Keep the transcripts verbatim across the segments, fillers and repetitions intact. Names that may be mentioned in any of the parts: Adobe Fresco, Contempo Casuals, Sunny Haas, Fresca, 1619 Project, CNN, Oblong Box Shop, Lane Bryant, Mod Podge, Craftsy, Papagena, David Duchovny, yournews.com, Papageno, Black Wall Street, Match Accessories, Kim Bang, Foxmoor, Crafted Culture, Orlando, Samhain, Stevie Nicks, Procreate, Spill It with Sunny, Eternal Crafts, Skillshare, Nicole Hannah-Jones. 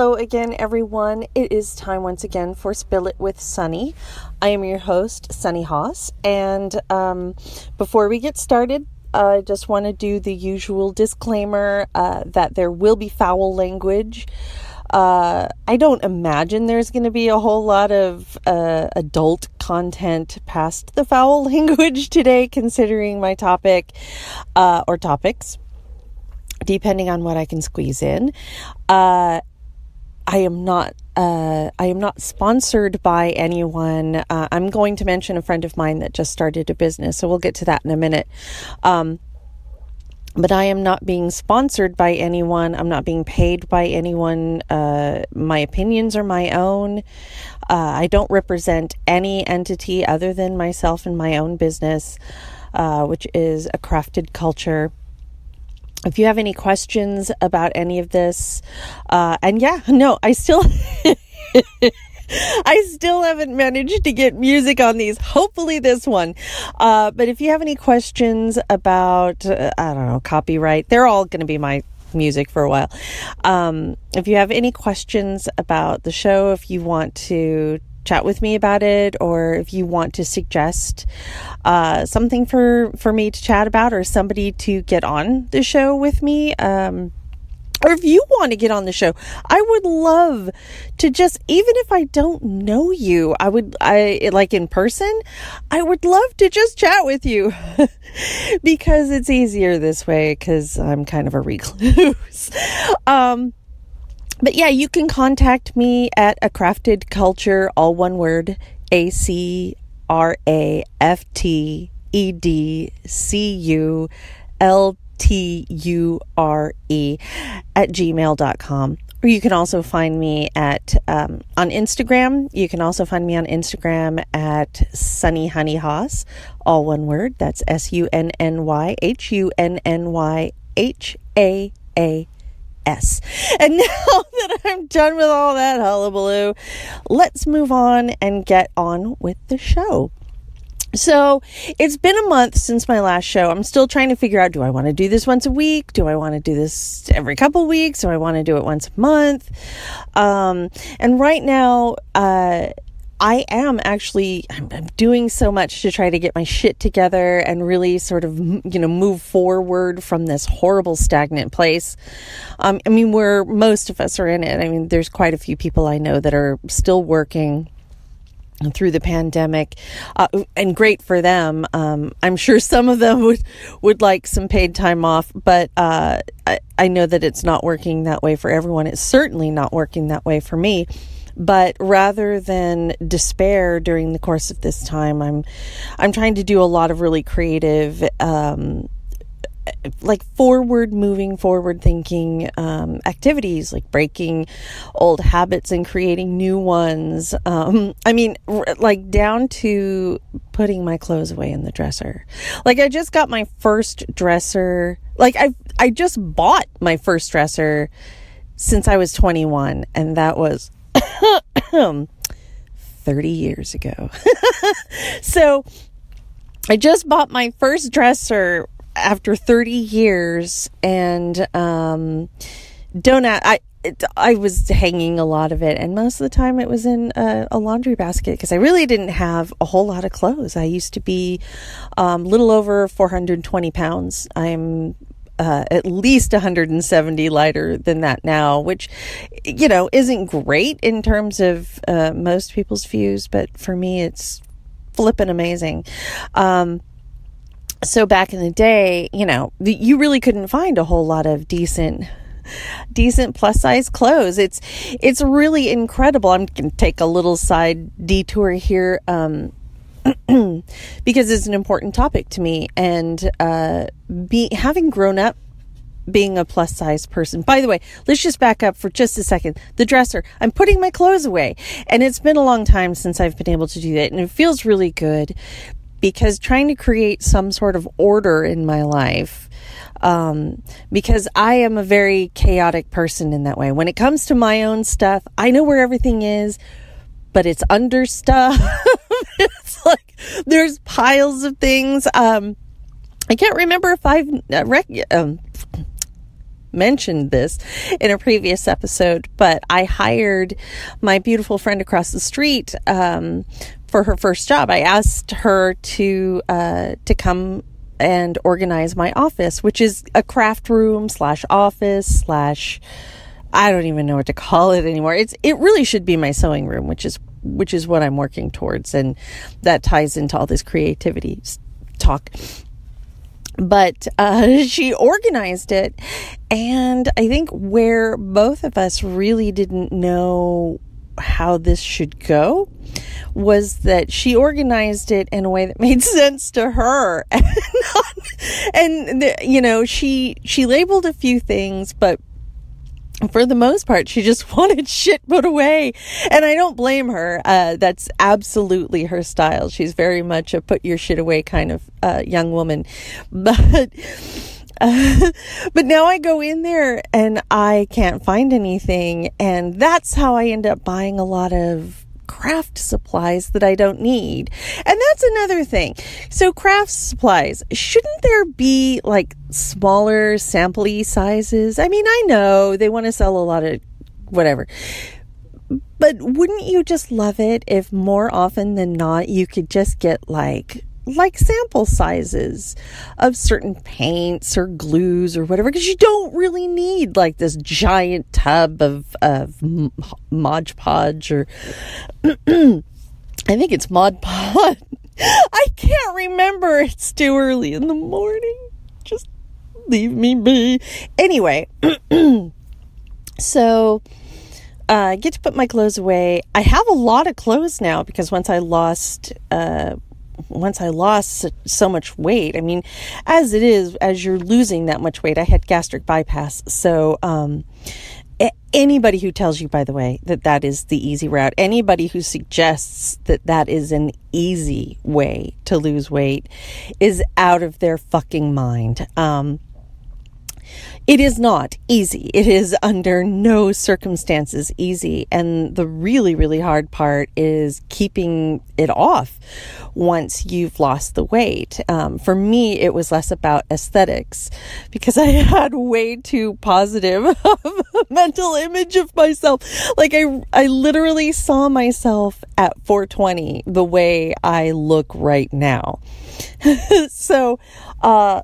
Hello again, everyone. It is time once again for Spill It with Sunny. I am your host, Sunny Haas, and um, before we get started, I uh, just want to do the usual disclaimer uh, that there will be foul language. Uh, I don't imagine there's going to be a whole lot of uh, adult content past the foul language today, considering my topic uh, or topics, depending on what I can squeeze in. Uh, I am not uh, I am not sponsored by anyone. Uh, I'm going to mention a friend of mine that just started a business, so we'll get to that in a minute. Um, but I am not being sponsored by anyone. I'm not being paid by anyone. Uh, my opinions are my own. Uh, I don't represent any entity other than myself and my own business, uh, which is a Crafted Culture. If you have any questions about any of this, uh, and yeah, no, I still, I still haven't managed to get music on these, hopefully this one. Uh, but if you have any questions about, uh, I don't know, copyright, they're all going to be my music for a while. Um, if you have any questions about the show, if you want to chat with me about it, or if you want to suggest uh, something for, for me to chat about, or somebody to get on the show with me, um, or if you want to get on the show, I would love to just, even if I don't know you, I would, I like in person, I would love to just chat with you because it's easier this way, because I'm kind of a recluse. um, But yeah, you can contact me at A Crafted Culture, all one word, A C R A F T E D C U L T U R E at gmail dot com. Or you can also find me at, um, on Instagram. You can also find me on Instagram at Sunny Honey Haas, all one word. That's S U N N Y H U N N Y H A A. S. And now that I'm done with all that hullabaloo, let's move on and get on with the show. So it's been a month since my last show. I'm still trying to figure out, do I want to do this once a week? Do I want to do this every couple weeks? Do I want to do it once a month? Um, and right now, uh, I am actually, I'm, I'm doing so much to try to get my shit together and really sort of, you know, move forward from this horrible stagnant place. Um, I mean, where most of us are in it. I mean, there's quite a few people I know that are still working through the pandemic, uh, and great for them. Um, I'm sure some of them would, would like some paid time off, but uh, I, I know that it's not working that way for everyone. It's certainly not working that way for me. But rather than despair during the course of this time, I'm, I'm trying to do a lot of really creative, um, like forward moving, forward thinking, um, activities, like breaking old habits and creating new ones. Um, I mean, r- like down to putting my clothes away in the dresser. Like I just got my first dresser. Like I, I just bought my first dresser since I was twenty-one, and that was thirty years ago. So I just bought my first dresser after thirty years, and um, don't I, I was hanging a lot of it, and most of the time it was in a, a laundry basket because I really didn't have a whole lot of clothes. I used to be a um, little over four hundred twenty pounds. I'm Uh, at least one hundred seventy lighter than that now, which, you know, isn't great in terms of uh, most people's views, but for me, it's flippin' amazing. Um, so back in the day, you know, you really couldn't find a whole lot of decent decent plus size clothes. It's, it's really incredible. I'm going to take a little side detour here, um, because it's an important topic to me, and uh, be, having grown up being a plus size person. By the way, let's just back up for just a second. The dresser, I'm putting my clothes away, and it's been a long time since I've been able to do that, and it feels really good because trying to create some sort of order in my life, um, because I am a very chaotic person in that way. When it comes to my own stuff, I know where everything is, but it's under stuff. It's like there's piles of things. Um, I can't remember if I've uh, rec- um, mentioned this in a previous episode, but I hired my beautiful friend across the street um, for her first job. I asked her to uh, to come and organize my office, which is a craft room slash office slash I don't even know what to call it anymore. It's it really should be my sewing room, which is which is what I'm working towards, and that ties into all this creativity talk. But uh, she organized it, and I think where both of us really didn't know how this should go was that she organized it in a way that made sense to her. and, and the, you know, she she labeled a few things, but for the most part, she just wanted shit put away. And I don't blame her. Uh, that's absolutely her style. She's very much a put your shit away kind of uh, young woman. But uh, but now I go in there and I can't find anything. And that's how I end up buying a lot of craft supplies that I don't need. And that's another thing. So craft supplies, shouldn't there be like smaller sample-y sizes? I mean, I know they want to sell a lot of whatever, but wouldn't you just love it if more often than not you could just get like like sample sizes of certain paints or glues or whatever, because you don't really need like this giant tub of, of Mod Podge or I think it's Mod Podge. I can't remember. It's too early in the morning. Just leave me be. Anyway, so I uh, get to put my clothes away. I have a lot of clothes now because once I lost... Uh, Once I lost so much weight, I mean, as it is, as you're losing that much weight, I had gastric bypass. So, um, anybody who tells you, by the way, that that is the easy route, anybody who suggests that that is an easy way to lose weight is out of their fucking mind. Um, It is not easy. It is under no circumstances easy. And the really, really hard part is keeping it off once you've lost the weight. Um, for me, it was less about aesthetics because I had way too positive of a mental image of myself. Like I, I literally saw myself at four twenty the way I look right now. so, uh,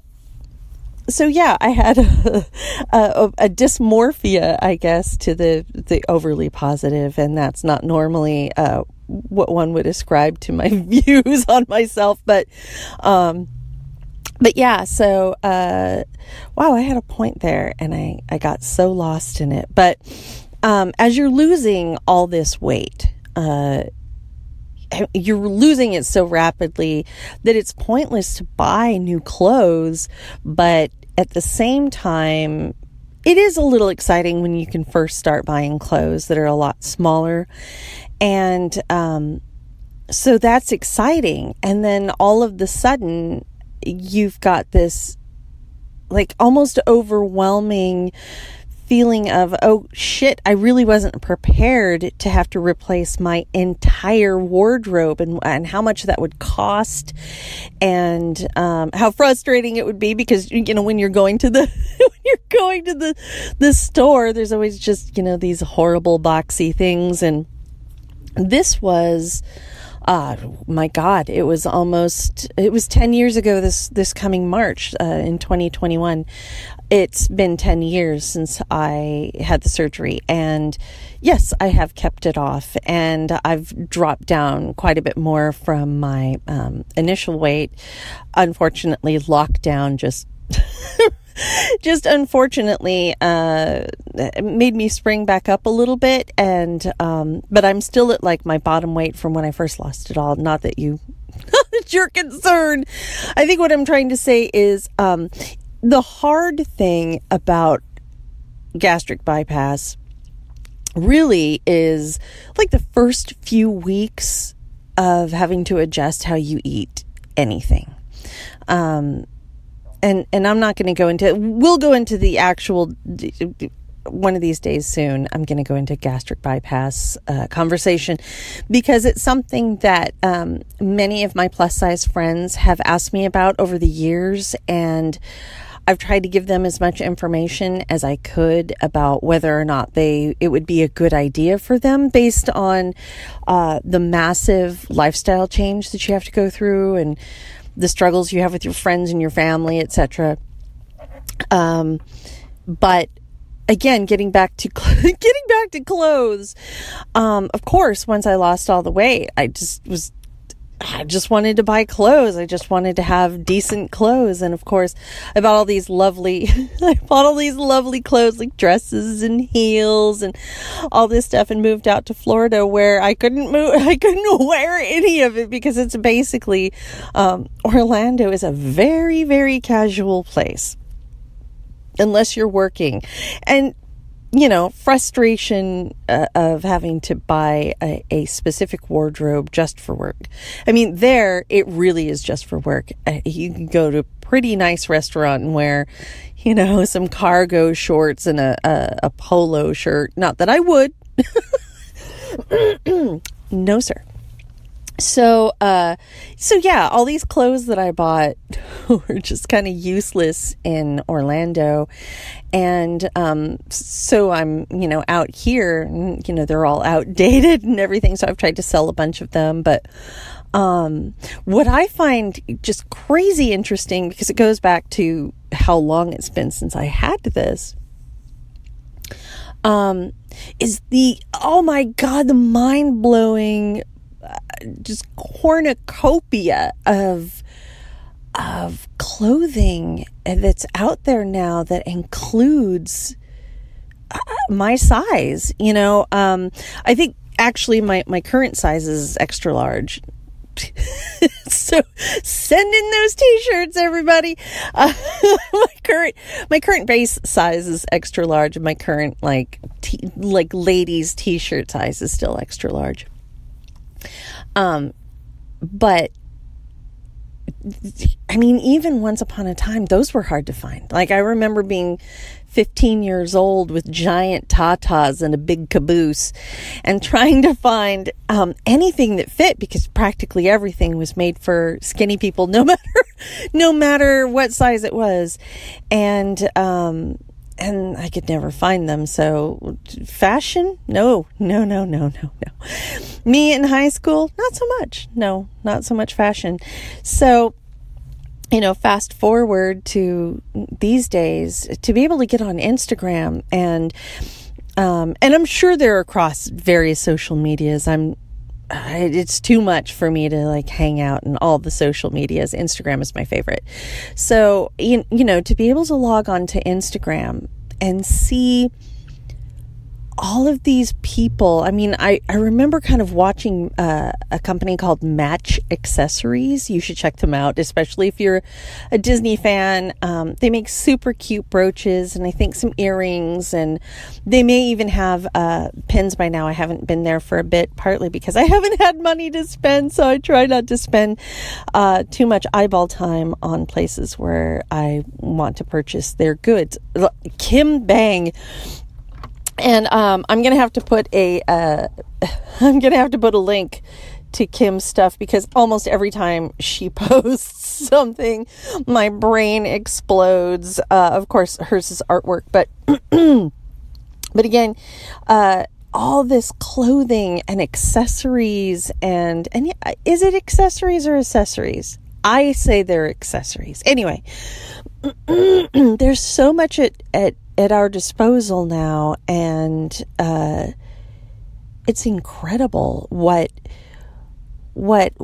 So yeah, I had a, a, a dysmorphia, I guess, to the, the overly positive, and that's not normally uh, what one would ascribe to my views on myself. But, um, but yeah, so uh, wow, I had a point there, and I, I got so lost in it. But um, as you're losing all this weight, uh, you're losing it so rapidly that it's pointless to buy new clothes, but at the same time, it is a little exciting when you can first start buying clothes that are a lot smaller. And um, so that's exciting. And then all of the sudden, you've got this like almost overwhelming feeling of, oh shit, I really wasn't prepared to have to replace my entire wardrobe and, and how much that would cost and um, how frustrating it would be because, you know, when you're going to the when you're going to the the store, there's always just, you know, these horrible boxy things. And this was Ah, uh, my God, it was almost, it was ten years ago this, this coming March, uh, in twenty twenty-one. It's been ten years since I had the surgery, and yes, I have kept it off, and I've dropped down quite a bit more from my, um, initial weight. Unfortunately, lockdown just, just unfortunately, uh, made me spring back up a little bit. And, um, but I'm still at like my bottom weight from when I first lost it all. Not that you, not that you're concerned. I think what I'm trying to say is, um, the hard thing about gastric bypass really is like the first few weeks of having to adjust how you eat anything. Um, And and I'm not going to go into, we'll go into the actual, one of these days soon, I'm going to go into gastric bypass uh, conversation because it's something that um, many of my plus size friends have asked me about over the years. And I've tried to give them as much information as I could about whether or not they it would be a good idea for them based on uh, the massive lifestyle change that you have to go through and the struggles you have with your friends and your family, et cetera. Um, but again, getting back to cl- getting back to clothes. Um, of course, once I lost all the weight, I just was. I just wanted to buy clothes. I just wanted to have decent clothes. And of course, I bought all these lovely, I bought all these lovely clothes, like dresses and heels and all this stuff, and moved out to Florida where I couldn't move. I couldn't wear any of it because it's basically, um, Orlando is a very, very casual place unless you're working. And you know, frustration uh, of having to buy a, a specific wardrobe just for work. I mean, there, it really is just for work. Uh, you can go to a pretty nice restaurant and wear, you know, some cargo shorts and a, a, a polo shirt. Not that I would. No, sir. So, uh, so yeah, all these clothes that I bought were just kind of useless in Orlando. And, um, so I'm, you know, out here, and, you know, they're all outdated and everything. So I've tried to sell a bunch of them, but, um, what I find just crazy interesting, because it goes back to how long it's been since I had this, um, is the, oh my God, the mind blowing, just cornucopia of of clothing that's out there now that includes my size. You know, um, I think actually my, my current size is extra large. So send in those t-shirts, everybody. Uh, my current my current base size is extra large. My current like t- like ladies t-shirt size is still extra large. Um, but I mean, even once upon a time, those were hard to find. Like I remember being fifteen years old with giant tatas and a big caboose and trying to find, um, anything that fit, because practically everything was made for skinny people, no matter, no matter what size it was. And, um, and I could never find them. So fashion? No, no, no, no, no, no. Me in high school? Not so much. No, not so much fashion. So, you know, fast forward to these days, to be able to get on Instagram and, um, and I'm sure they're across various social medias. I'm, it's too much for me to like hang out in all the social medias. Instagram is my favorite. So, you, you know, to be able to log on to Instagram and see all of these people. I mean, I, I remember kind of watching uh, a company called Match Accessories. You should check them out, especially if you're a Disney fan. Um, they make super cute brooches and I think some earrings, and they may even have uh, pins by now. I haven't been there for a bit, partly because I haven't had money to spend, so I try not to spend uh, too much eyeball time on places where I want to purchase their goods. Kim Bang. And um, I'm gonna have to put a uh, I'm gonna have to put a link to Kim's stuff, because almost every time she posts something, my brain explodes. Uh, of course, hers is artwork, but but again, uh, all this clothing and accessories and and is it accessories or accessories? I say they're accessories. Anyway, there's so much at at. at our disposal now, and uh, it's incredible what what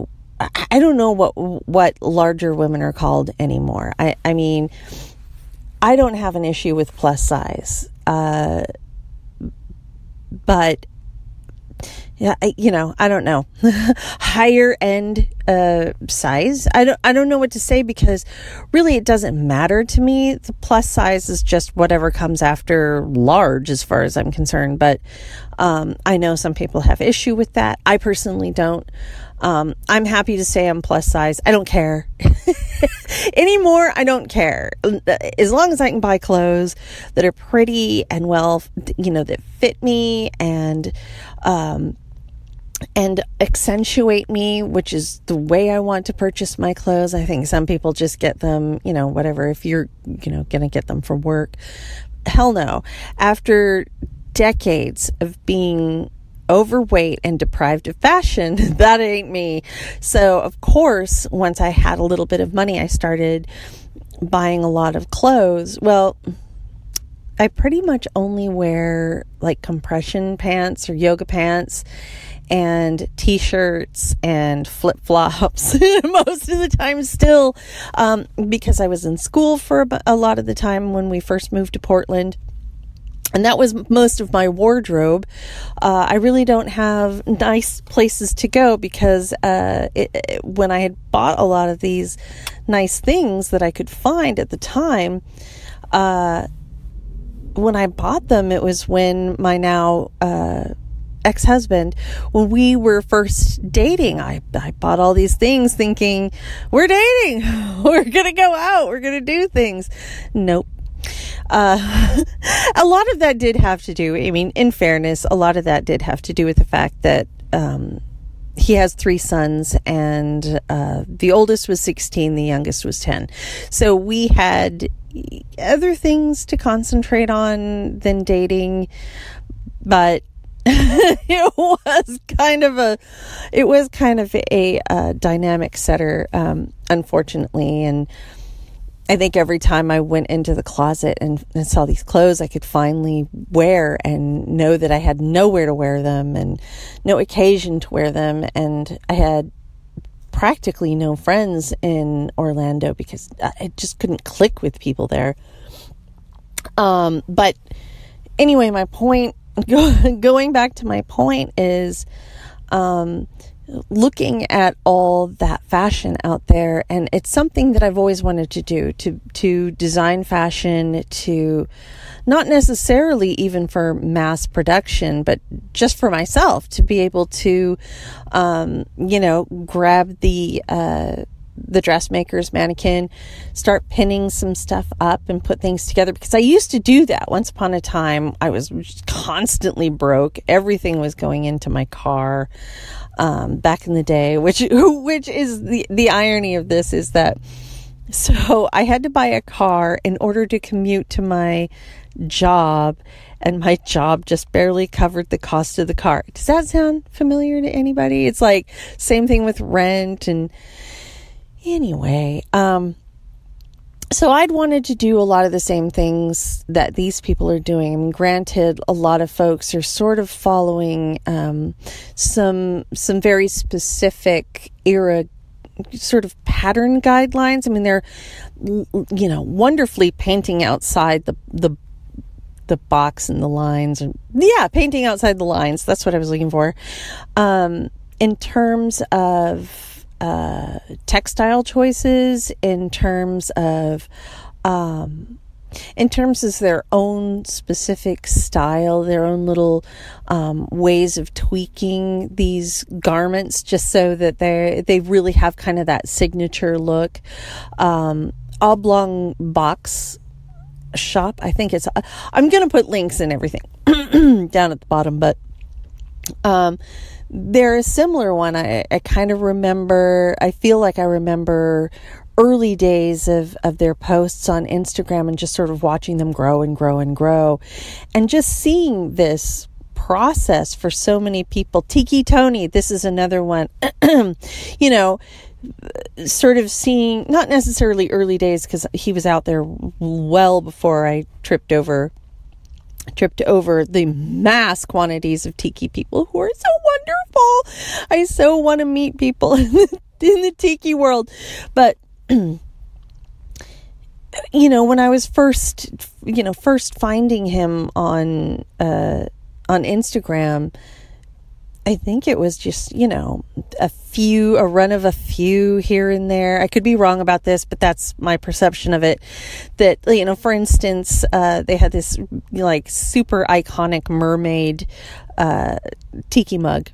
I don't know what what larger women are called anymore. I I mean, I don't have an issue with plus size, uh, but yeah, I, you know, I don't know higher end uh, size. I don't, I don't know what to say, because really it doesn't matter to me. The plus size is just whatever comes after large, as far as I'm concerned. But um, I know some people have issue with that. I personally don't. Um, I'm happy to say I'm plus size. I don't care anymore. I don't care, as long as I can buy clothes that are pretty and well, you know, that fit me and um. and accentuate me, which is the way I want to purchase my clothes. I think some people just get them, you know, whatever, if you're, you know, going to get them for work. Hell no. After decades of being overweight and deprived of fashion, that ain't me. So, of course, once I had a little bit of money, I started buying a lot of clothes. Well, I pretty much only wear like compression pants or yoga pants and t-shirts and flip-flops most of the time still, um, because I was in school for a lot of the time when we first moved to Portland. And that was most of my wardrobe. Uh, I really don't have nice places to go because uh, it, it, when I had bought a lot of these nice things that I could find at the time, uh, when I bought them, it was when my now uh, ex-husband, when we were first dating, I, I bought all these things thinking, we're dating, we're going to go out, we're going to do things. Nope. Uh, a lot of that did have to do, I mean, in fairness, a lot of that did have to do with the fact that, um, he has three sons, and, uh, the oldest was sixteen, the youngest was ten. So we had other things to concentrate on than dating, but it was kind of a, it was kind of a, uh, dynamic setter, um, unfortunately. And I think every time I went into the closet and, and saw these clothes I could finally wear and know that I had nowhere to wear them and no occasion to wear them. And I had practically no friends in Orlando because I just couldn't click with people there. Um, but anyway, my point, going back to my point is, um, looking at all that fashion out there, and it's something that I've always wanted to do, to to design fashion, to not necessarily even for mass production, but just for myself to be able to um you know grab the uh the dressmaker's mannequin, start pinning some stuff up and put things together, because I used to do that. Once upon a time, I was constantly broke. Everything was going into my car, um, back in the day, which, which is the, the irony of this is that, so I had to buy a car in order to commute to my job, and my job just barely covered the cost of the car. Does that sound familiar to anybody? It's like same thing with rent and, Anyway, um, so I'd wanted to do a lot of the same things that these people are doing. I mean, granted, a lot of folks are sort of following um, some some very specific era sort of pattern guidelines. I mean, they're, you know, wonderfully painting outside the the the box and the lines. And, yeah, painting outside the lines. That's what I was looking for. Um, in terms of Uh, textile choices, in terms of um, in terms of their own specific style, their own little um, ways of tweaking these garments just so that they they really have kind of that signature look. Um, Oblong Box Shop, I think it's. I'm gonna put links and everything down at the bottom, but. Um, they're a similar one. I, I kind of remember, I feel like I remember early days of, of their posts on Instagram and just sort of watching them grow and grow and grow and just seeing this process for so many people. Tiki Tony, this is another one, you know, sort of seeing, not necessarily early days because he was out there well before I tripped over tripped over the mass quantities of tiki people who are so wonderful. I so want to meet people in the, in the tiki world. But, you know, when I was first, you know, first finding him on, uh, on Instagram, I think it was just, you know, a few, a run of a few here and there. I could be wrong about this, but that's my perception of it. That, you know, for instance, uh, they had this like super iconic mermaid, uh, tiki mug,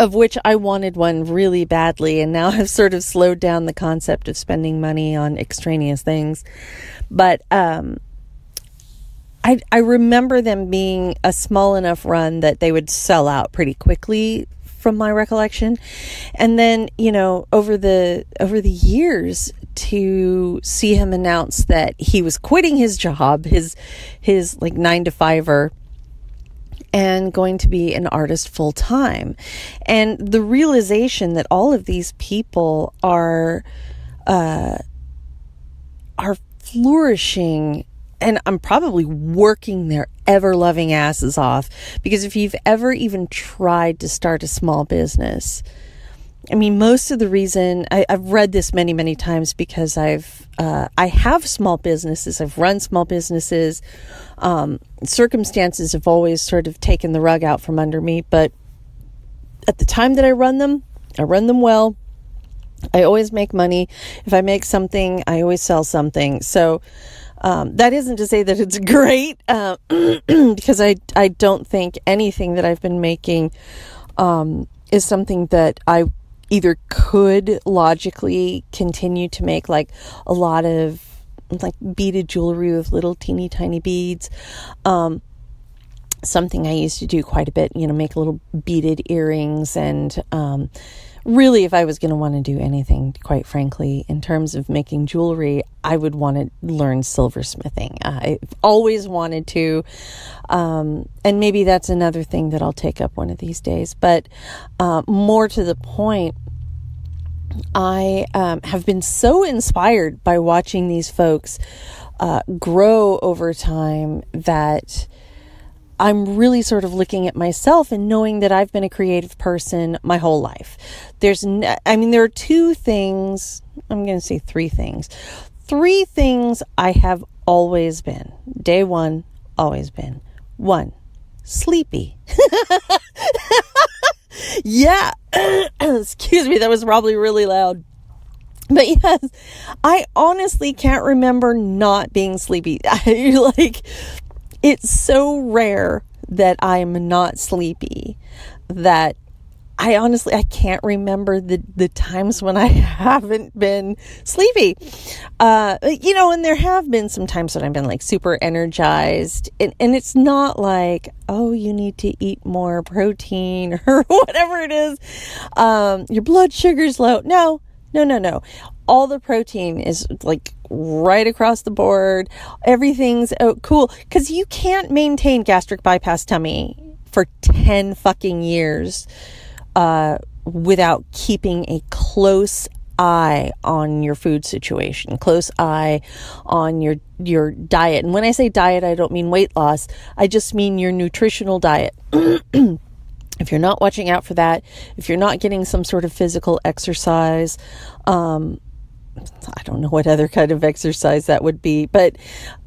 of which I wanted one really badly. And now I've sort of slowed down the concept of spending money on extraneous things. But, um, I, I remember them being a small enough run that they would sell out pretty quickly from my recollection. And then, you know, over the over the years, to see him announce that he was quitting his job, his his like nine to fiver, and going to be an artist full time. And the realization that all of these people are uh, are flourishing, and I'm probably working their ever-loving asses off, because if you've ever even tried to start a small business, I mean, most of the reason, I, I've read this many, many times because I've, uh, I have small businesses, I've run small businesses, um, circumstances have always sort of taken the rug out from under me, but at the time that I run them, I run them well, I always make money. If I make something, I always sell something, so... Um, that isn't to say that it's great, uh, because I, I don't think anything that I've been making um, is something that I either could logically continue to make, like a lot of like beaded jewelry with little teeny tiny beads. Um, something I used to do quite a bit, you know, make little beaded earrings and... Um, Really, if I was going to want to do anything, quite frankly, in terms of making jewelry, I would want to learn silversmithing. I've always wanted to, um, and maybe that's another thing that I'll take up one of these days. But uh, more to the point, I um, have been so inspired by watching these folks uh, grow over time that... I'm really sort of looking at myself and knowing that I've been a creative person my whole life. There's, n- I mean, there are two things, I'm going to say three things, three things I have always been. Day one, always been. One, sleepy. Yeah. Excuse me. That was probably really loud. But yes, I honestly can't remember not being sleepy. I like... It's so rare that I'm not sleepy that I honestly, I can't remember the, the times when I haven't been sleepy. Uh, you know, and there have been some times when I've been like super energized, and, and it's not like, oh, you need to eat more protein or whatever it is. Um, your blood sugar's low. No, no, no, no. All the protein is like right across the board. Everything's oh, cool. Because you can't maintain gastric bypass tummy for ten fucking years uh, without keeping a close eye on your food situation, close eye on your, your diet. And when I say diet, I don't mean weight loss. I just mean your nutritional diet. If you're not watching out for that, if you're not getting some sort of physical exercise, um, I don't know what other kind of exercise that would be, but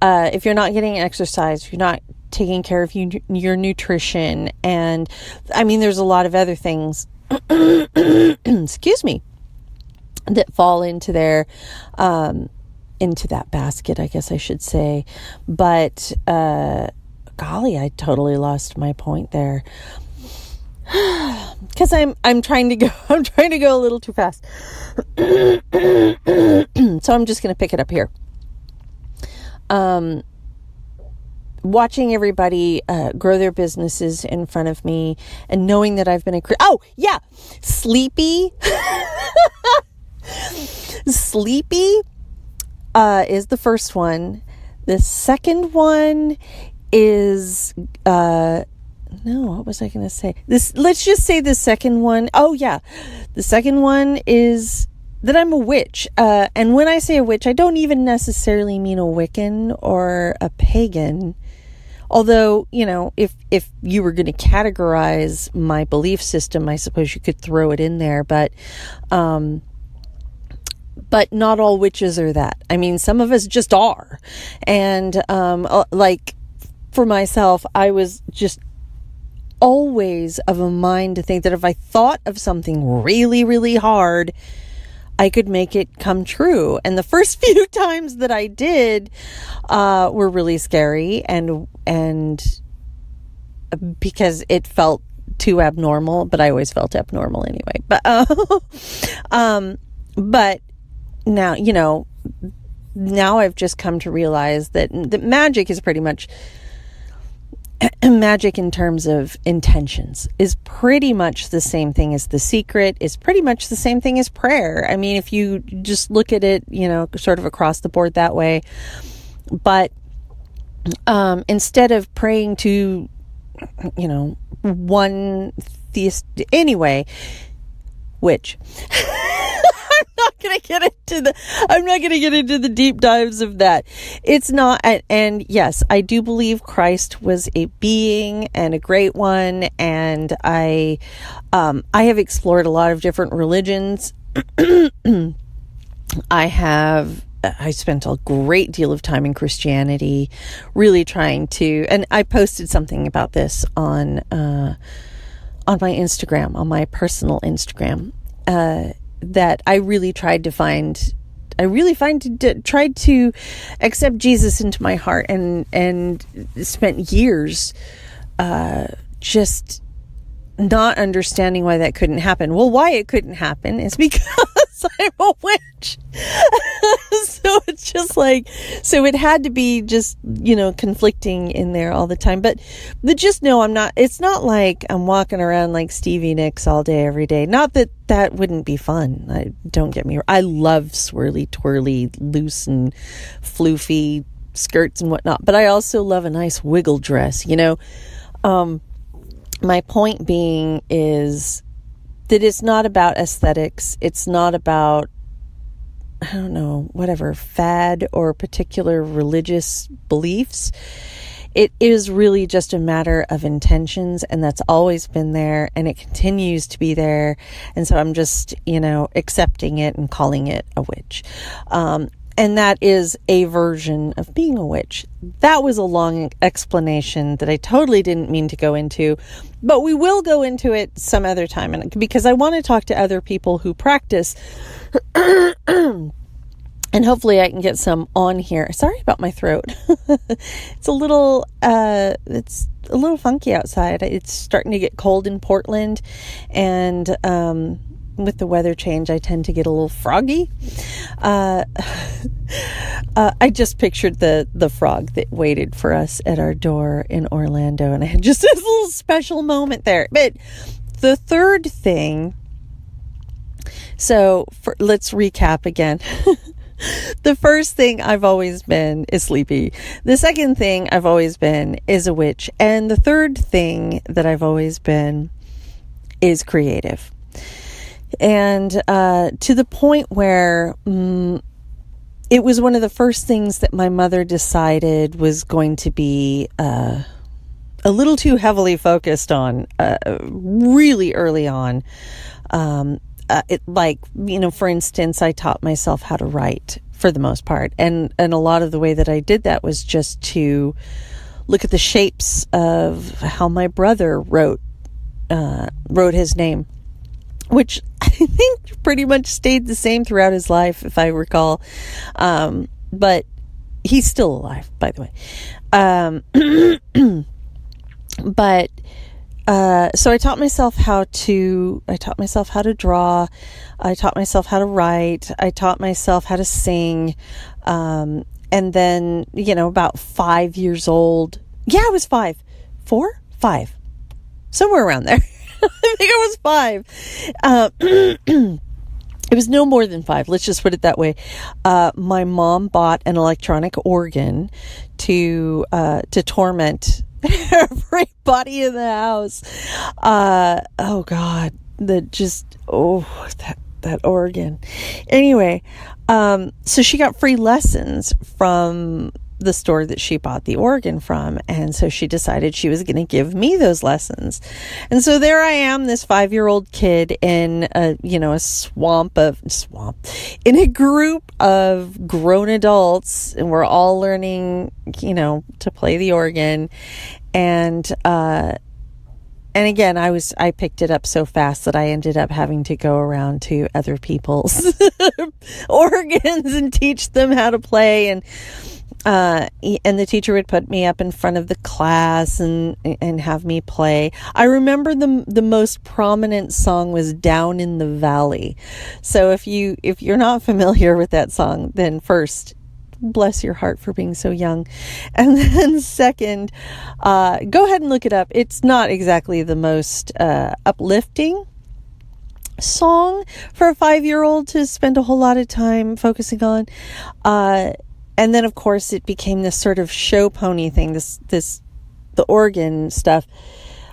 uh, if you're not getting exercise, if you're not taking care of you, your nutrition, and I mean, there's a lot of other things, excuse me, that fall into their, um, into that basket, I guess I should say, but uh, golly, I totally lost my point there. Because I'm I'm trying to go I'm trying to go a little too fast, so I'm just going to pick it up here. Um, watching everybody uh, grow their businesses in front of me, and knowing that I've been a cre- oh yeah sleepy sleepy uh, is the first one. The second one is. Uh, No, what was I going to say? This, let's just say the second one. Oh yeah. The second one is that I'm a witch. Uh, and when I say a witch, I don't even necessarily mean a Wiccan or a pagan. Although, you know, if, if you were going to categorize my belief system, I suppose you could throw it in there, but, um, but not all witches are that. I mean, some of us just are. And, um, like for myself, I was just always of a mind to think that if I thought of something really, really hard, I could make it come true. And the first few times that I did uh, were really scary, and and because it felt too abnormal. But I always felt abnormal anyway. But uh, um, but now you know. Now I've just come to realize that that magic is pretty much magic in terms of intentions is pretty much the same thing as The Secret, is pretty much the same thing as prayer. I mean, if you just look at it, you know, sort of across the board that way. But um, instead of praying to, you know, one theist, anyway, which... Gonna get into the I'm not gonna get into the deep dives of that. It's not, and, and yes, I do believe Christ was a being and a great one, and I um I have explored a lot of different religions. I have I spent a great deal of time in Christianity, really trying to, and I posted something about this on uh on my Instagram, on my personal Instagram, uh that I really tried to find, I really find to, to, tried to accept Jesus into my heart, and and spent years uh, just not understanding why that couldn't happen. Well, why it couldn't happen is because I'm a witch. So it's just like, so it had to be just, you know, conflicting in there all the time. But, but just know I'm not, it's not like I'm walking around like Stevie Nicks all day, every day. Not that that wouldn't be fun. I, don't get me wrong. I love swirly, twirly, loose and floofy skirts and whatnot. But I also love a nice wiggle dress, you know. Um, my point being is that it's not about aesthetics. It's not about, I don't know, whatever fad or particular religious beliefs. It is really just a matter of intentions, and that's always been there, and it continues to be there. And so I'm just, you know, accepting it and calling it a witch. Um, and that is a version of being a witch. That was a long explanation that I totally didn't mean to go into, but we will go into it some other time, and because I want to talk to other people who practice, and hopefully I can get some on here. Sorry about my throat. It's a little, uh, it's a little funky outside. It's starting to get cold in Portland, and um, with the weather change, I tend to get a little froggy. Uh, uh, I just pictured the, the frog that waited for us at our door in Orlando, and I had just this little special moment there. But the third thing, so for, let's recap again. The first thing I've always been is sleepy. The second thing I've always been is a witch. And the third thing that I've always been is creative. And uh, to the point where um, it was one of the first things that my mother decided was going to be uh, a little too heavily focused on uh, really early on. Um, uh, it, like, you know, for instance, I taught myself how to write for the most part. And, and a lot of the way that I did that was just to look at the shapes of how my brother wrote, uh, wrote his name, which I think pretty much stayed the same throughout his life, if I recall. Um, but he's still alive, by the way. Um, but, uh, so I taught myself how to, I taught myself how to draw. I taught myself how to write. I taught myself how to sing. Um, and then, you know, about five years old. Yeah, I was five, four, five, somewhere around there. I think I was five. Uh, it was no more than five. Let's just put it that way. Uh, my mom bought an electronic organ to uh, to torment everybody in the house. Uh, oh God, that just oh that that organ. Anyway, um, so she got free lessons from the store that she bought the organ from. And so she decided she was going to give me those lessons. And so there I am, this five-year-old kid in a, you know, a swamp of swamp in a group of grown adults. And we're all learning, you know, to play the organ. And, uh, and again, I was, I picked it up so fast that I ended up having to go around to other people's organs and teach them how to play. And, Uh, and the teacher would put me up in front of the class and, and have me play. I remember the, the most prominent song was Down in the Valley. So if you, if you're not familiar with that song, then first, bless your heart for being so young. And then second, uh, go ahead and look it up. It's not exactly the most uh, uplifting song for a five-year-old to spend a whole lot of time focusing on. Uh, and then, of course, it became this sort of show pony thing. This, this, the organ stuff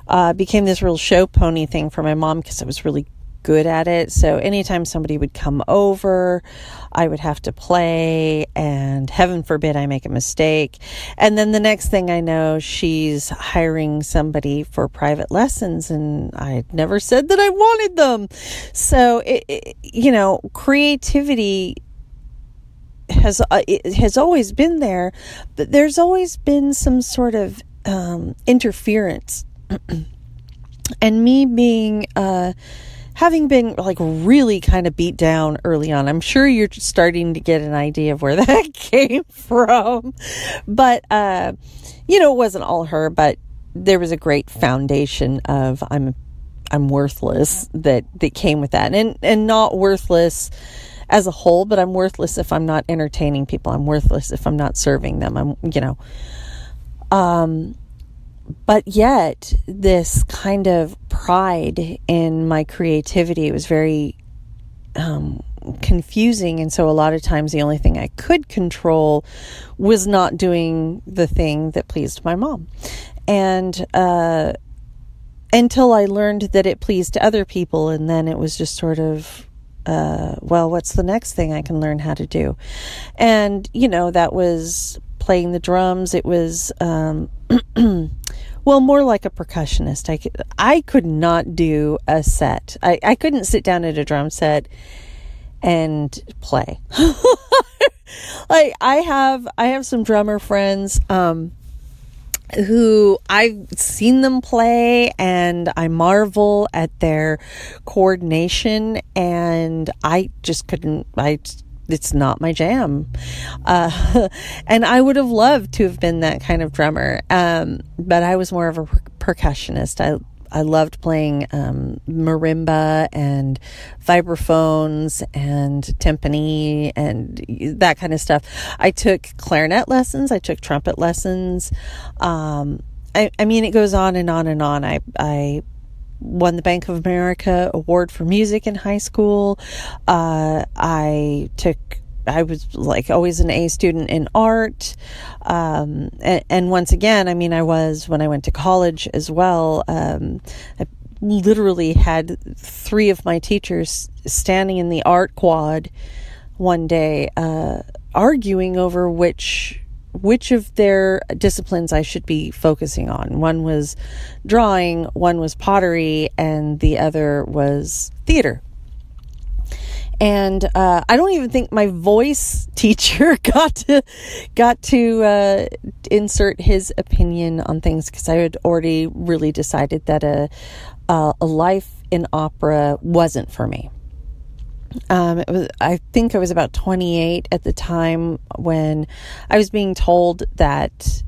uh, became this real show pony thing for my mom because it was really good at it. So anytime somebody would come over, I would have to play, and heaven forbid I make a mistake. And then the next thing I know, she's hiring somebody for private lessons, and I never said that I wanted them. So it, it, you know, creativity has uh, it has always been there, but there's always been some sort of um, interference. And me being uh having been like really kind of beat down early on, I'm sure you're starting to get an idea of where that came from. But, uh, you know, it wasn't all her, but there was a great foundation of I'm, I'm worthless that, that came with that. And, and not worthless as a whole, but I'm worthless if I'm not entertaining people. I'm worthless if I'm not serving them. I'm, you know, um, but yet this kind of pride in my creativity, it was very um, confusing. And so a lot of times the only thing I could control was not doing the thing that pleased my mom. And uh, until I learned that it pleased other people, and then it was just sort of, uh, well, what's the next thing I can learn how to do? And, you know, that was playing the drums. It was um, well, more like a percussionist. I could, I could not do a set. I, I couldn't sit down at a drum set and play. Like I have I have some drummer friends um, who I've seen them play, and I marvel at their coordination, and I just couldn't. I It's not my jam. Uh, and I would have loved to have been that kind of drummer. Um, but I was more of a per- percussionist. I, I loved playing, um, marimba and vibraphones and timpani and that kind of stuff. I took clarinet lessons. I took trumpet lessons. Um, I, I mean, it goes on and on and on. I, I, won the Bank of America award for music in high school. Uh, I took, I was like always an A student in art. Um, and, and once again, I mean, I was when I went to college as well. Um, I literally had three of my teachers standing in the art quad one day, uh, arguing over which which of their disciplines I should be focusing on. One was drawing, one was pottery, and the other was theater. And uh, I don't even think my voice teacher got to got to uh, insert his opinion on things, because I had already really decided that a uh, a life in opera wasn't for me. Um, it was, I think I was about twenty-eight at the time when I was being told that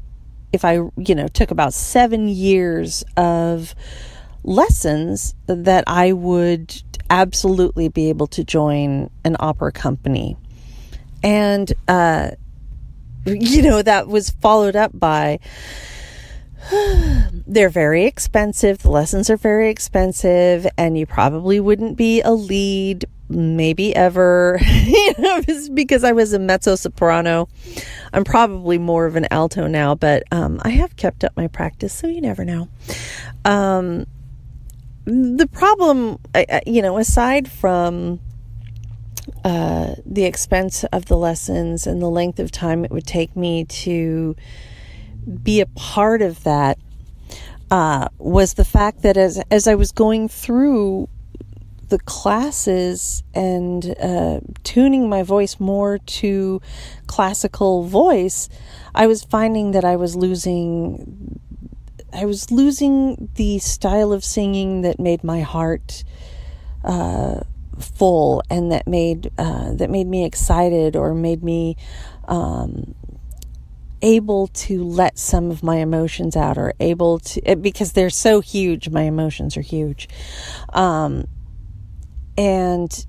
if I, you know, took about seven years of lessons, that I would absolutely be able to join an opera company. And, uh, you know, that was followed up by, they're very expensive. The lessons are very expensive, and you probably wouldn't be a lead, maybe ever. You know, because I was a mezzo soprano. I'm probably more of an alto now, but um, I have kept up my practice, so you never know. Um, the problem, you know, aside from uh, the expense of the lessons and the length of time it would take me to be a part of that, uh, was the fact that as, as I was going through the classes and, uh, tuning my voice more to classical voice, I was finding that I was losing, I was losing the style of singing that made my heart, uh, full, and that made, uh, that made me excited, or made me, um, able to let some of my emotions out, or able to, because they're so huge, my emotions are huge. Um, and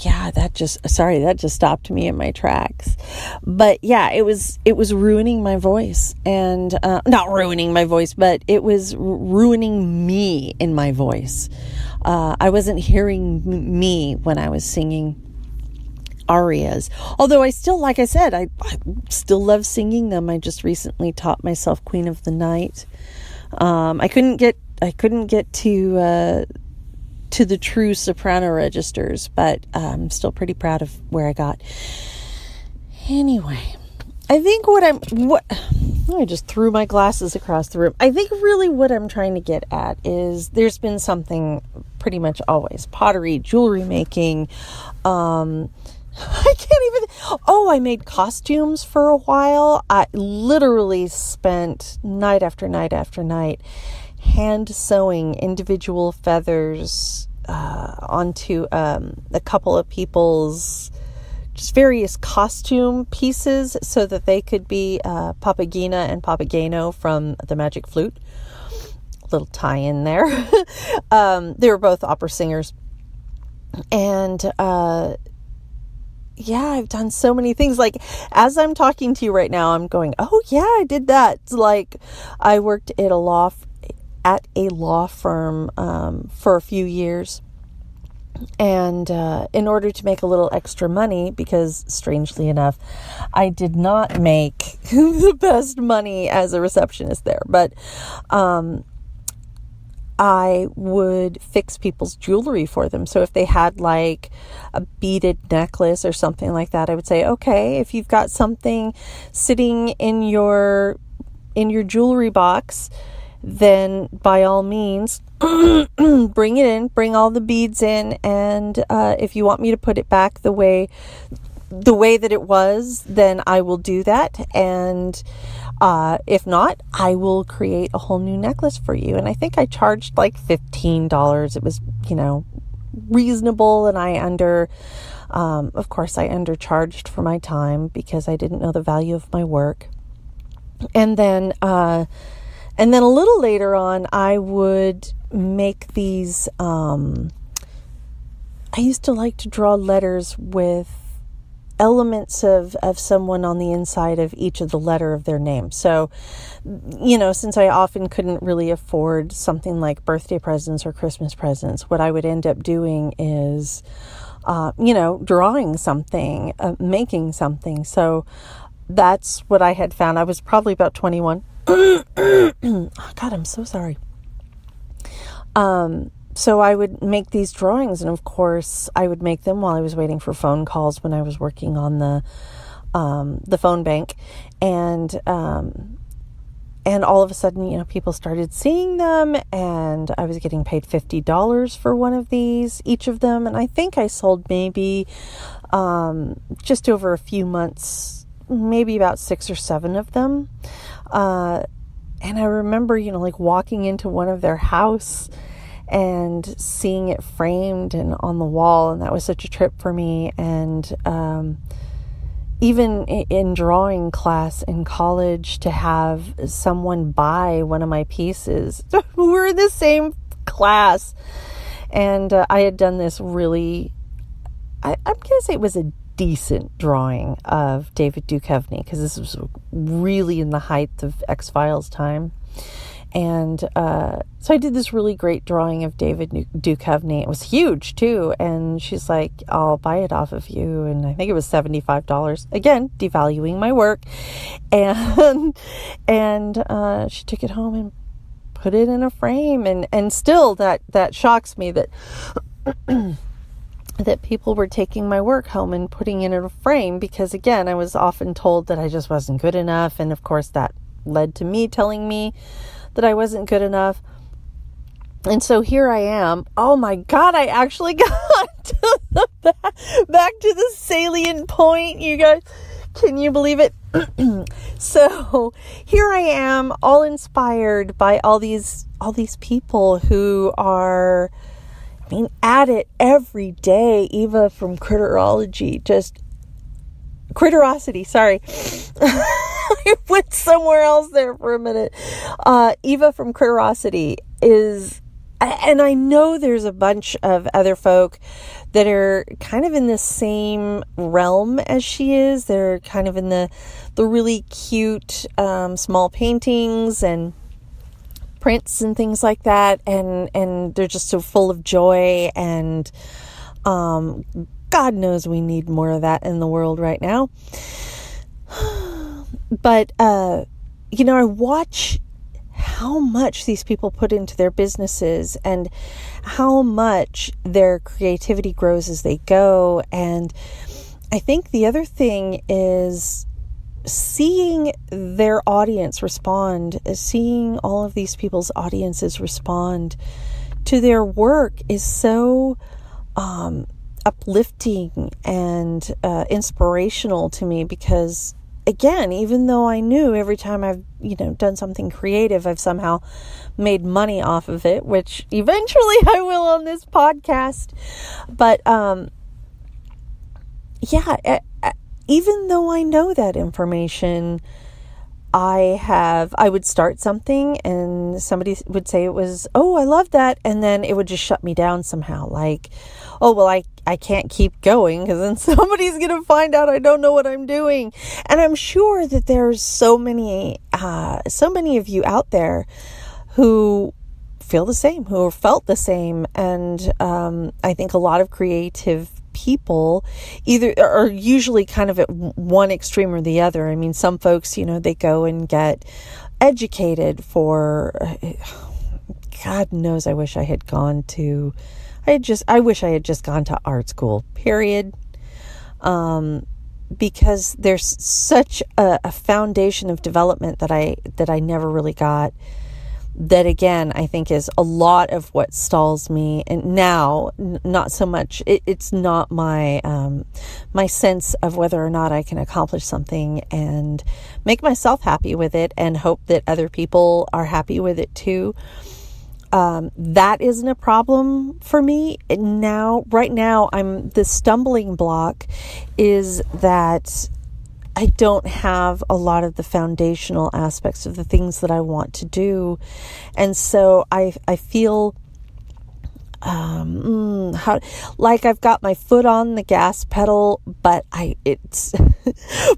yeah, that just, sorry, that just stopped me in my tracks. But yeah, it was, it was ruining my voice and, uh, not ruining my voice, but it was ruining me in my voice. Uh, I wasn't hearing me when I was singing arias. Although I still, like I said, I, I still love singing them. I just recently taught myself Queen of the Night. Um, I couldn't get, I couldn't get to, uh, to the true soprano registers, but I'm um, still pretty proud of where I got. Anyway, I think what I'm, what, I just threw my glasses across the room. I think really what I'm trying to get at is there's been something pretty much always. Pottery, jewelry making, um, I can't even, oh, I made costumes for a while. I literally spent night after night after night hand sewing individual feathers uh, onto um, a couple of people's just various costume pieces so that they could be uh, Papagena and Papageno from The Magic Flute. Little tie in there. um, they were both opera singers. And uh, yeah, I've done so many things. Like, as I'm talking to you right now, I'm going, oh yeah, I did that. It's like, I worked at a law firm. at a law firm um, for a few years. And uh, in order to make a little extra money, because strangely enough, I did not make the best money as a receptionist there. But um, I would fix people's jewelry for them. So if they had like a beaded necklace or something like that, I would say, okay, if you've got something sitting in your in your jewelry box, then by all means, bring it in, bring all the beads in. And, uh, if you want me to put it back the way, the way that it was, then I will do that. And, uh, if not, I will create a whole new necklace for you. And I think I charged like fifteen dollars. It was, you know, reasonable. And I under, um, of course I undercharged for my time because I didn't know the value of my work. And then, uh, And then a little later on, I would make these, um, I used to like to draw letters with elements of, of someone on the inside of each of the letter of their name. So, you know, since I often couldn't really afford something like birthday presents or Christmas presents, what I would end up doing is, uh, you know, drawing something, uh, making something. So that's what I had found. I was probably about twenty-one. Oh God, I'm so sorry. Um, so I would make these drawings, and of course I would make them while I was waiting for phone calls when I was working on the, um, the phone bank. And, um, and all of a sudden, you know, people started seeing them, and I was getting paid fifty dollars for one of these, each of them. And I think I sold maybe, um, just over a few months, maybe about six or seven of them. Uh, and I remember, you know, like walking into one of their house and seeing it framed and on the wall. And that was such a trip for me. And, um, even in drawing class in college, to have someone buy one of my pieces, we were in the same class. And, uh, I had done this really, I, I'm going to say it was a decent drawing of David Duchovny, because this was really in the height of X-Files time. And uh, so I did this really great drawing of David Duchovny. It was huge too. And she's like, I'll buy it off of you. And I think it was seventy-five dollars. Again, devaluing my work. And and uh, she took it home and put it in a frame. And, and still that, that shocks me that... that people were taking my work home and putting it in a frame, because again, I was often told that I just wasn't good enough. And of course that led to me telling me that I wasn't good enough. And so here I am. Oh my God, I actually got to the back, back to the salient point, you guys. Can you believe it? So here I am, all inspired by all these, all these people who are, I mean, at it every day. Eva from Critterology, just Critterosity, sorry. I went somewhere else there for a minute. Uh, Eva from Critterosity is And I know there's a bunch of other folk that are kind of in the same realm as she is. They're kind of in the, the really cute um, small paintings and prints and things like that. And, and they're just so full of joy. And um, God knows we need more of that in the world right now. But, uh, you know, I watch how much these people put into their businesses and how much their creativity grows as they go. And I think the other thing is seeing their audience respond, seeing all of these people's audiences respond to their work is so um, uplifting and uh, inspirational to me, because again, even though I knew every time I've, you know, done something creative, I've somehow made money off of it, which eventually I will on this podcast. But, um, yeah, I, I, even though I know that information, I have, I would start something and somebody would say it was, oh, I love that. And then it would just shut me down somehow. Like, oh, well, I, I can't keep going because then somebody's going to find out I don't know what I'm doing. And I'm sure that there's so many, uh, so many of you out there who feel the same, who felt the same. And, um, I think a lot of creative people either are usually kind of at one extreme or the other. I mean, some folks, you know, they go and get educated for, God knows, I wish I had gone to, I had just, I wish I had just gone to art school, period. Um, because there's such a, a foundation of development that I, that I never really got. That again, I think is a lot of what stalls me. And now, n- not so much, it, it's not my, um, my sense of whether or not I can accomplish something and make myself happy with it and hope that other people are happy with it too. Um, that isn't a problem for me. And now, right now, I'm, the stumbling block is that I don't have a lot of the foundational aspects of the things that I want to do. And so I, I feel, um, how, like I've got my foot on the gas pedal, but I, it's,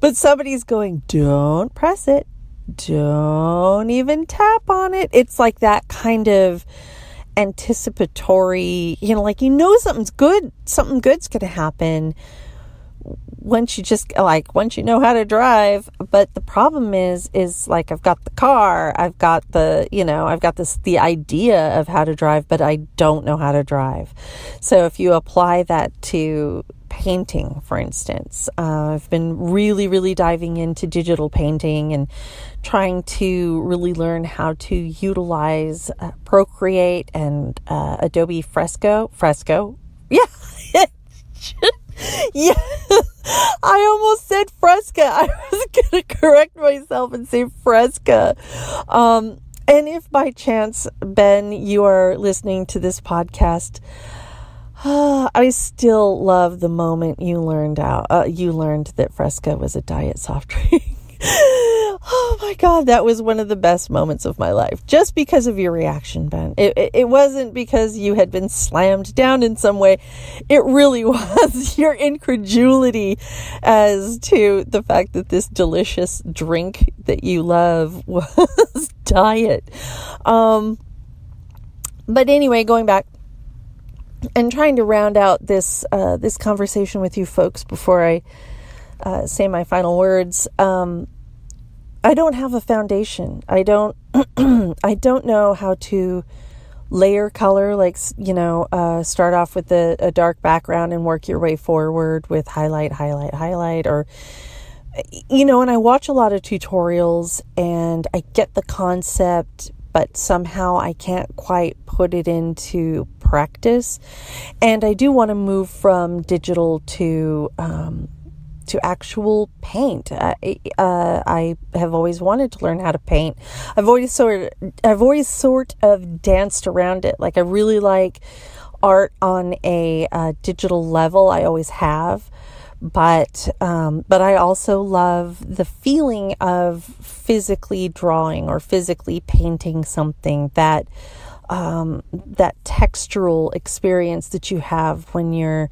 but somebody's going, don't press it. Don't even tap on it. It's like that kind of anticipatory, you know, like, you know, something's good, something good's going to happen. Once you just like, once you know how to drive. But the problem is, is like, I've got the car, I've got the, you know, I've got this, the idea of how to drive, but I don't know how to drive. So if you apply that to painting, for instance, uh, I've been really, really diving into digital painting and trying to really learn how to utilize uh, Procreate and uh, Adobe Fresco, Fresco. Yeah. Yeah, I almost said Fresca. I was going to correct myself and say Fresca. Um, and if by chance, Ben, you are listening to this podcast, uh, I still love the moment you learned out. Uh, you learned that Fresca was a diet soft drink. Oh my God, that was one of the best moments of my life. Just because of your reaction, Ben. It, it, it wasn't because you had been slammed down in some way. It really was your incredulity as to the fact that this delicious drink that you love was diet. Um, but anyway, going back and trying to round out this uh, this conversation with you folks before I uh, say my final words. Um, I don't have a foundation. I don't, I don't know how to layer color, like, you know, uh, start off with a, a dark background and work your way forward with highlight, highlight, highlight, or, you know, and I watch a lot of tutorials and I get the concept, but somehow I can't quite put it into practice. And I do want to move from digital to, um, to actual paint. Uh, uh, I have always wanted to learn how to paint. I've always sort of, I've always sort of danced around it. Like, I really like art on a uh, digital level. I always have, but um, but I also love the feeling of physically drawing or physically painting something that um, that textural experience that you have when you're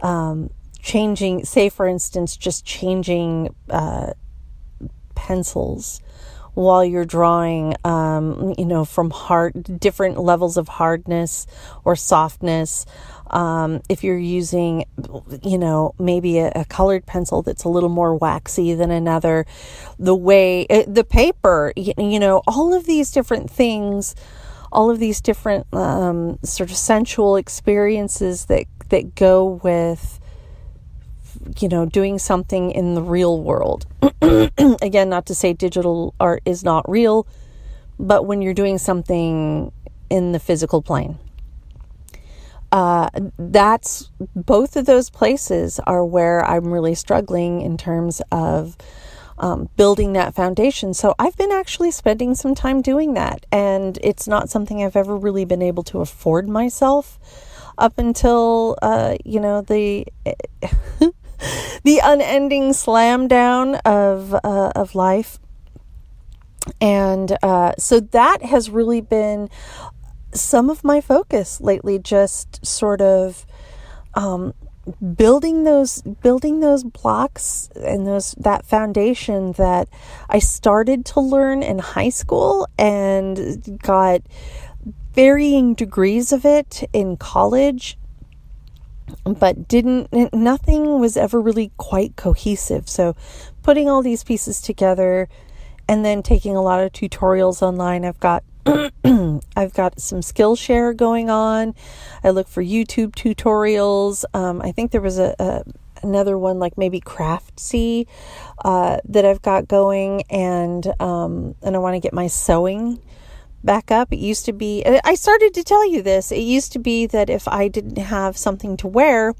um, changing, say for instance, just changing uh, pencils while you're drawing, um, you know, from hard, different levels of hardness or softness. Um, if you're using, you know, maybe a, a colored pencil that's a little more waxy than another, the way, the paper, you, you know, all of these different things, all of these different um, sort of sensual experiences that, that go with, you know, doing something in the real world. Again, not to say digital art is not real, but when you're doing something in the physical plane, uh, that's, both of those places are where I'm really struggling in terms of um, building that foundation. So I've been actually spending some time doing that, and it's not something I've ever really been able to afford myself up until, uh, you know, the... the unending slam down of uh, of life. And uh, so that has really been some of my focus lately, just sort of um, building those building those blocks and those that foundation that I started to learn in high school and got varying degrees of it in college, but didn't, nothing was ever really quite cohesive. So putting all these pieces together and then taking a lot of tutorials online. I've got, I've got some Skillshare going on. I look for YouTube tutorials. Um, I think there was a, a another one, like maybe Craftsy, uh, that I've got going, and, um, and I want to get my sewing back up. It used to be, I started to tell you this, it used to be that if I didn't have something to wear,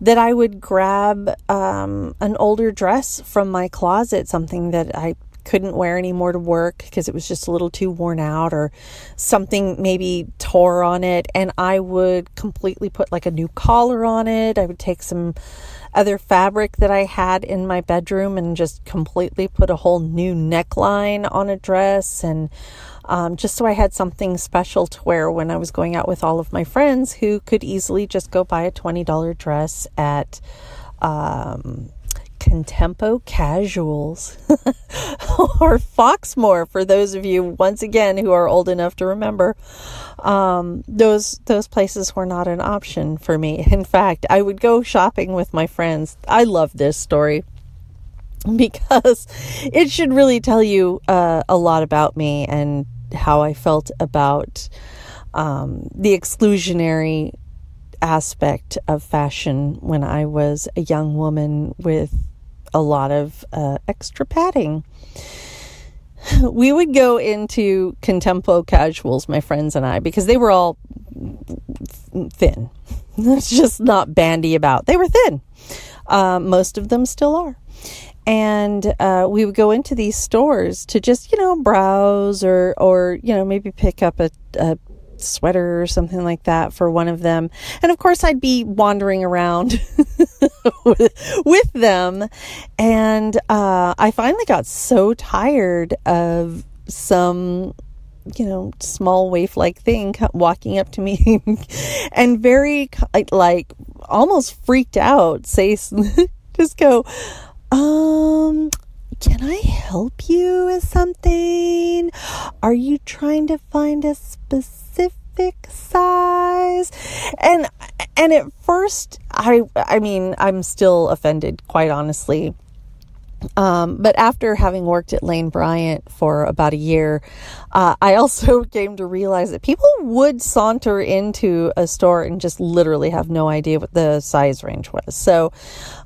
that I would grab um, an older dress from my closet, something that I couldn't wear anymore to work because it was just a little too worn out, or something maybe tore on it, and I would completely put like a new collar on it. I would take some other fabric that I had in my bedroom and just completely put a whole new neckline on a dress, and Um, just so I had something special to wear when I was going out with all of my friends who could easily just go buy a twenty dollars dress at um, Contempo Casuals or Foxmoor, for those of you, once again, who are old enough to remember. Um, those those places were not an option for me. In fact, I would go shopping with my friends. I love this story, because it should really tell you uh, a lot about me and how I felt about um, the exclusionary aspect of fashion when I was a young woman with a lot of uh, extra padding. We would go into Contempo Casuals, my friends and I, because they were all thin. That's just not bandy about. They were thin. Uh, most of them still are. And uh, we would go into these stores to just, you know, browse, or, or you know, maybe pick up a, a sweater or something like that for one of them. And of course, I'd be wandering around with, with them. And uh, I finally got so tired of some, you know, small waif-like thing walking up to me and very, like, almost freaked out, say, just go... Um, can I help you with something? Are you trying to find a specific size? And, and at first I, I mean, I'm still offended, quite honestly. Um, but after having worked at Lane Bryant for about a year, uh, I also came to realize that people would saunter into a store and just literally have no idea what the size range was. So,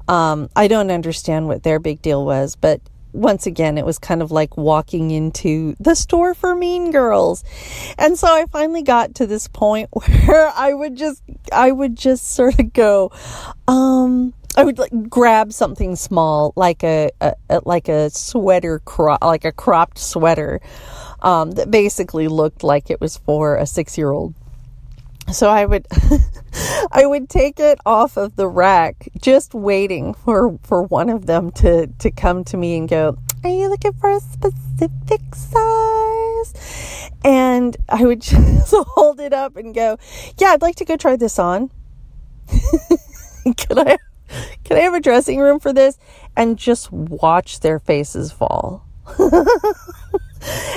um, I don't understand what their big deal was, but once again, it was kind of like walking into the store for Mean Girls. And so I finally got to this point where I would just, I would just sort of go, um, I would like grab something small, like a, a, a like a sweater, cro- like a cropped sweater, um, that basically looked like it was for a six-year-old. So I would, I would take it off of the rack, just waiting for, for one of them to, to come to me and go, "Are you looking for a specific size?" guys? And I would just hold it up and go, yeah, I'd like to go try this on. Can I, can I have a dressing room for this? And just watch their faces fall.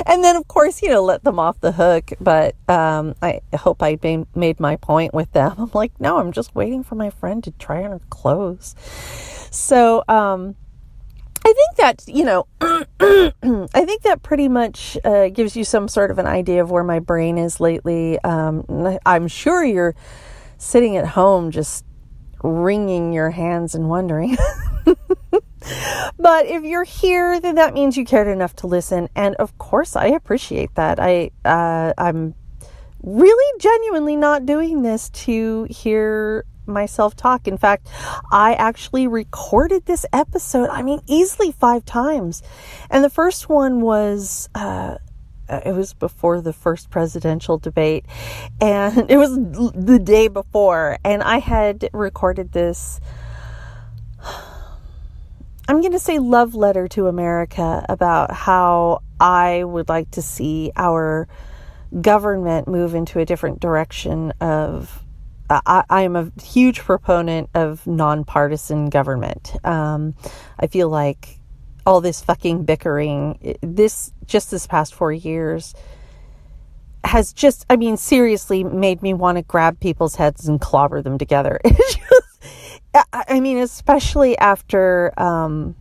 And then, of course, you know, let them off the hook. But um, I hope I made my point with them. I'm like, no, I'm just waiting for my friend to try on her clothes. So um, I think that, you know, I think that pretty much uh, gives you some sort of an idea of where my brain is lately. Um, I'm sure you're sitting at home just wringing your hands and wondering. But if you're here, then that means you cared enough to listen. And of course, I appreciate that. I, uh, I'm really genuinely not doing this to hear myself talk. In fact, I actually recorded this episode, I mean, easily five times. And the first one was, uh, it was before the first presidential debate. And it was the day before. And I had recorded this, I'm going to say, love letter to America about how I would like to see our government move into a different direction of, uh, I, I am a huge proponent of nonpartisan government. Um, I feel like all this fucking bickering, this, just this past four years has just, I mean, seriously made me want to grab people's heads and clobber them together. I mean, especially after um,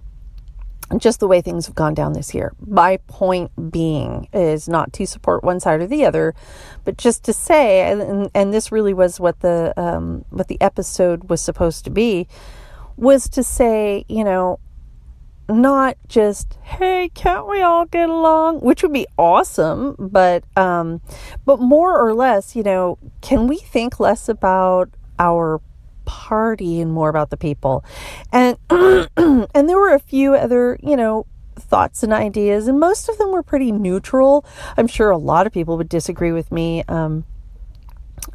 just the way things have gone down this year. My point being is not to support one side or the other, but just to say, and, and this really was what the um, what the episode was supposed to be, was to say, you know, not just, hey, can't we all get along? Which would be awesome, but um, but more or less, you know, can we think less about our party and more about the people? And and there were a few other, you know, thoughts and ideas, and most of them were pretty neutral. I'm sure a lot of people would disagree with me. um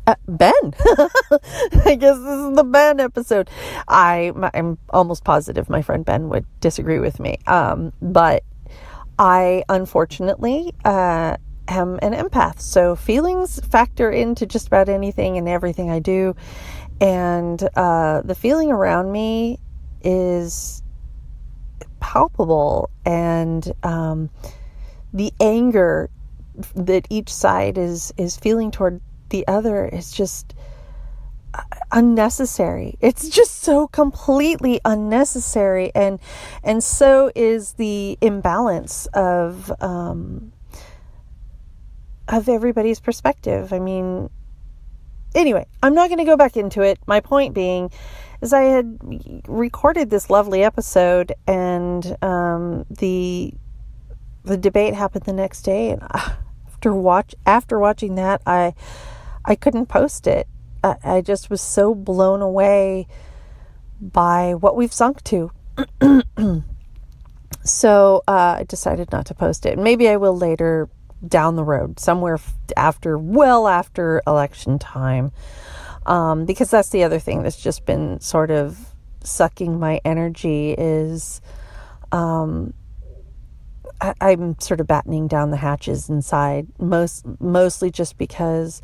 uh, Ben I guess this is the Ben episode. I I'm almost positive my friend Ben would disagree with me, um but I unfortunately uh am an empath, so feelings factor into just about anything and everything I do. And uh, the feeling around me is palpable, and um, the anger that each side is, is feeling toward the other is just unnecessary. It's just so completely unnecessary, and and so is the imbalance of um, of everybody's perspective. I mean. Anyway, I'm not going to go back into it. My point being is I had recorded this lovely episode, and um, the the debate happened the next day. And after watch after watching that, I I couldn't post it. I, I just was so blown away by what we've sunk to. So uh, I decided not to post it. Maybe I will later. Down the road somewhere after, well after election time, um, because that's the other thing that's just been sort of sucking my energy is um, I, I'm sort of battening down the hatches inside, most mostly just because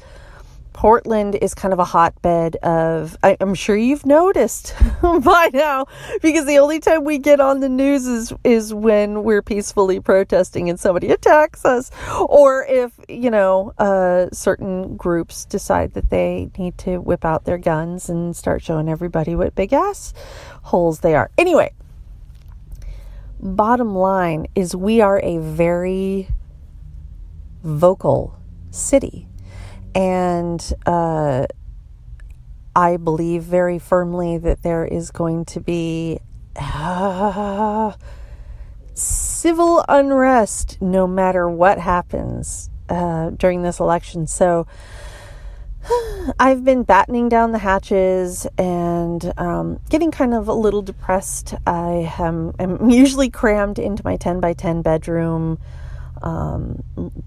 Portland is kind of a hotbed of, I, I'm sure you've noticed by now, because the only time we get on the news is, is when we're peacefully protesting and somebody attacks us, or if, you know, uh, certain groups decide that they need to whip out their guns and start showing everybody what big ass holes they are. Anyway, bottom line is we are a very vocal city. And uh, I believe very firmly that there is going to be uh, civil unrest no matter what happens uh, during this election. So I've been battening down the hatches and um, getting kind of a little depressed. I am, am usually crammed into my ten by ten bedroom. Um,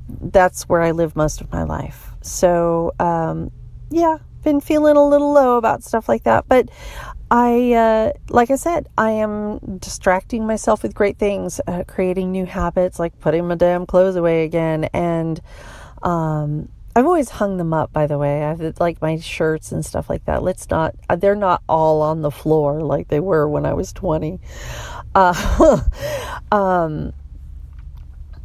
that's where I live most of my life. So, um, yeah, been feeling a little low about stuff like that, but I, uh, like I said, I am distracting myself with great things, uh, creating new habits, like putting my damn clothes away again. And, um, I've always hung them up, by the way. I've like my shirts and stuff like that. Let's not, they're not all on the floor like they were when I was twenty. Uh, um,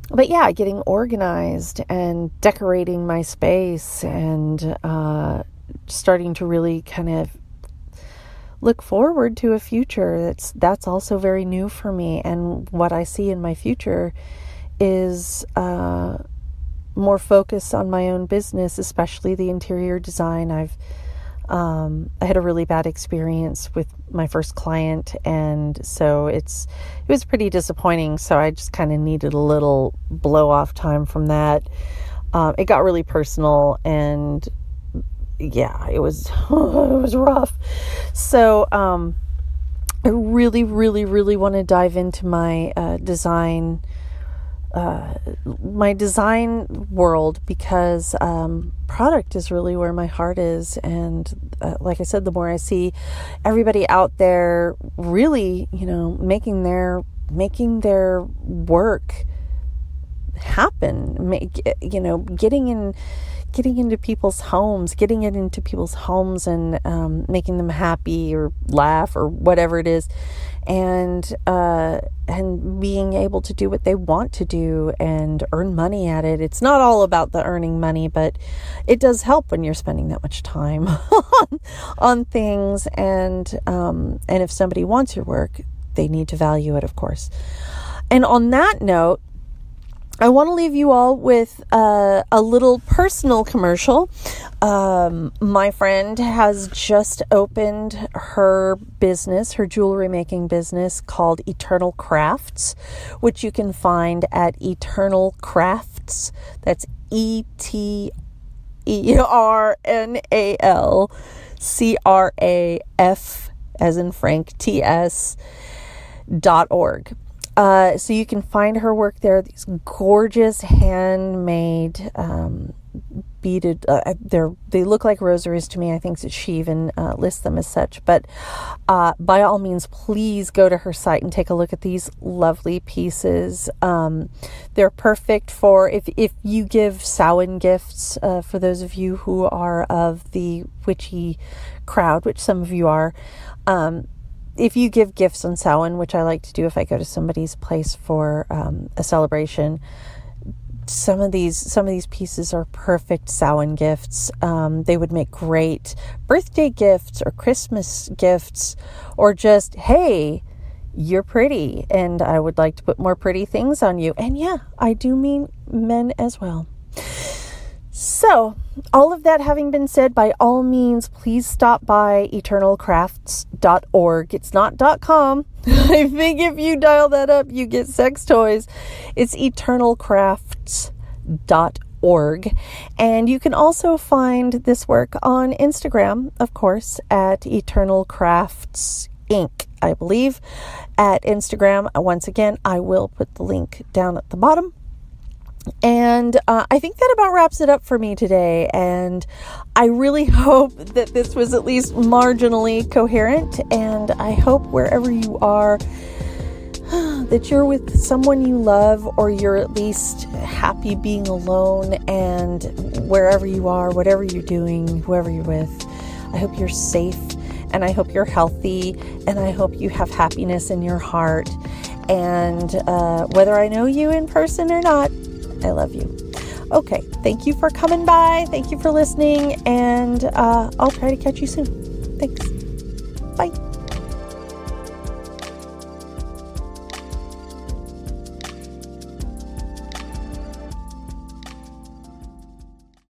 but yeah, getting organized and decorating my space and, uh, starting to really kind of look forward to a future. That's, that's also very new for me. And what I see in my future is, uh, more focus on my own business, especially the interior design. I've, um, I had a really bad experience with my first client, and so it's, it was pretty disappointing. So I just kind of needed a little blow off time from that. Um, it got really personal, and yeah, it was, it was rough. So, um, I really, really, really want to dive into my, uh, design, uh, my design world, because, um, product is really where my heart is. And, uh, like I said, the more I see everybody out there really, you know, making their, making their work happen, make, you know, getting in, getting into people's homes, getting it into people's homes and, um, making them happy or laugh or whatever it is. And, uh, and being able to do what they want to do and earn money at it. It's not all about the earning money, but it does help when you're spending that much time on, on things. And, um, and if somebody wants your work, they need to value it, of course. And on that note, I want to leave you all with uh, a little personal commercial. Um, my friend has just opened her business, her jewelry making business called Eternal Crafts, which you can find at Eternal Crafts. That's E T E R N A L C R A F as in Frank T S dot org. Uh, so you can find her work there. These gorgeous handmade, um, beaded, uh, they're, they look like rosaries to me. I think that she even, uh, lists them as such, but, uh, by all means, please go to her site and take a look at these lovely pieces. Um, they're perfect for, if, if you give Samhain gifts, uh, for those of you who are of the witchy crowd, which some of you are, um, if you give gifts on Samhain, which I like to do if I go to somebody's place for um, a celebration, some of these some of these pieces are perfect Samhain gifts. Um, they would make great birthday gifts or Christmas gifts, or just, hey, you're pretty, and I would like to put more pretty things on you. And yeah, I do mean men as well. So, all of that having been said, by all means, please stop by eternal crafts dot org. It's not .com. I think if you dial that up, you get sex toys. It's eternal crafts dot org. And you can also find this work on Instagram, of course, at eternalcrafts Incorporated, I believe, at Instagram. Once again, I will put the link down at the bottom. And uh, I think that about wraps it up for me today. And I really hope that this was at least marginally coherent. And I hope wherever you are, that you're with someone you love, or you're at least happy being alone. And wherever you are, whatever you're doing, whoever you're with, I hope you're safe. And I hope you're healthy. And I hope you have happiness in your heart. And uh, whether I know you in person or not, I love you. Okay, thank you for coming by. Thank you for listening, and uh, I'll try to catch you soon. Thanks.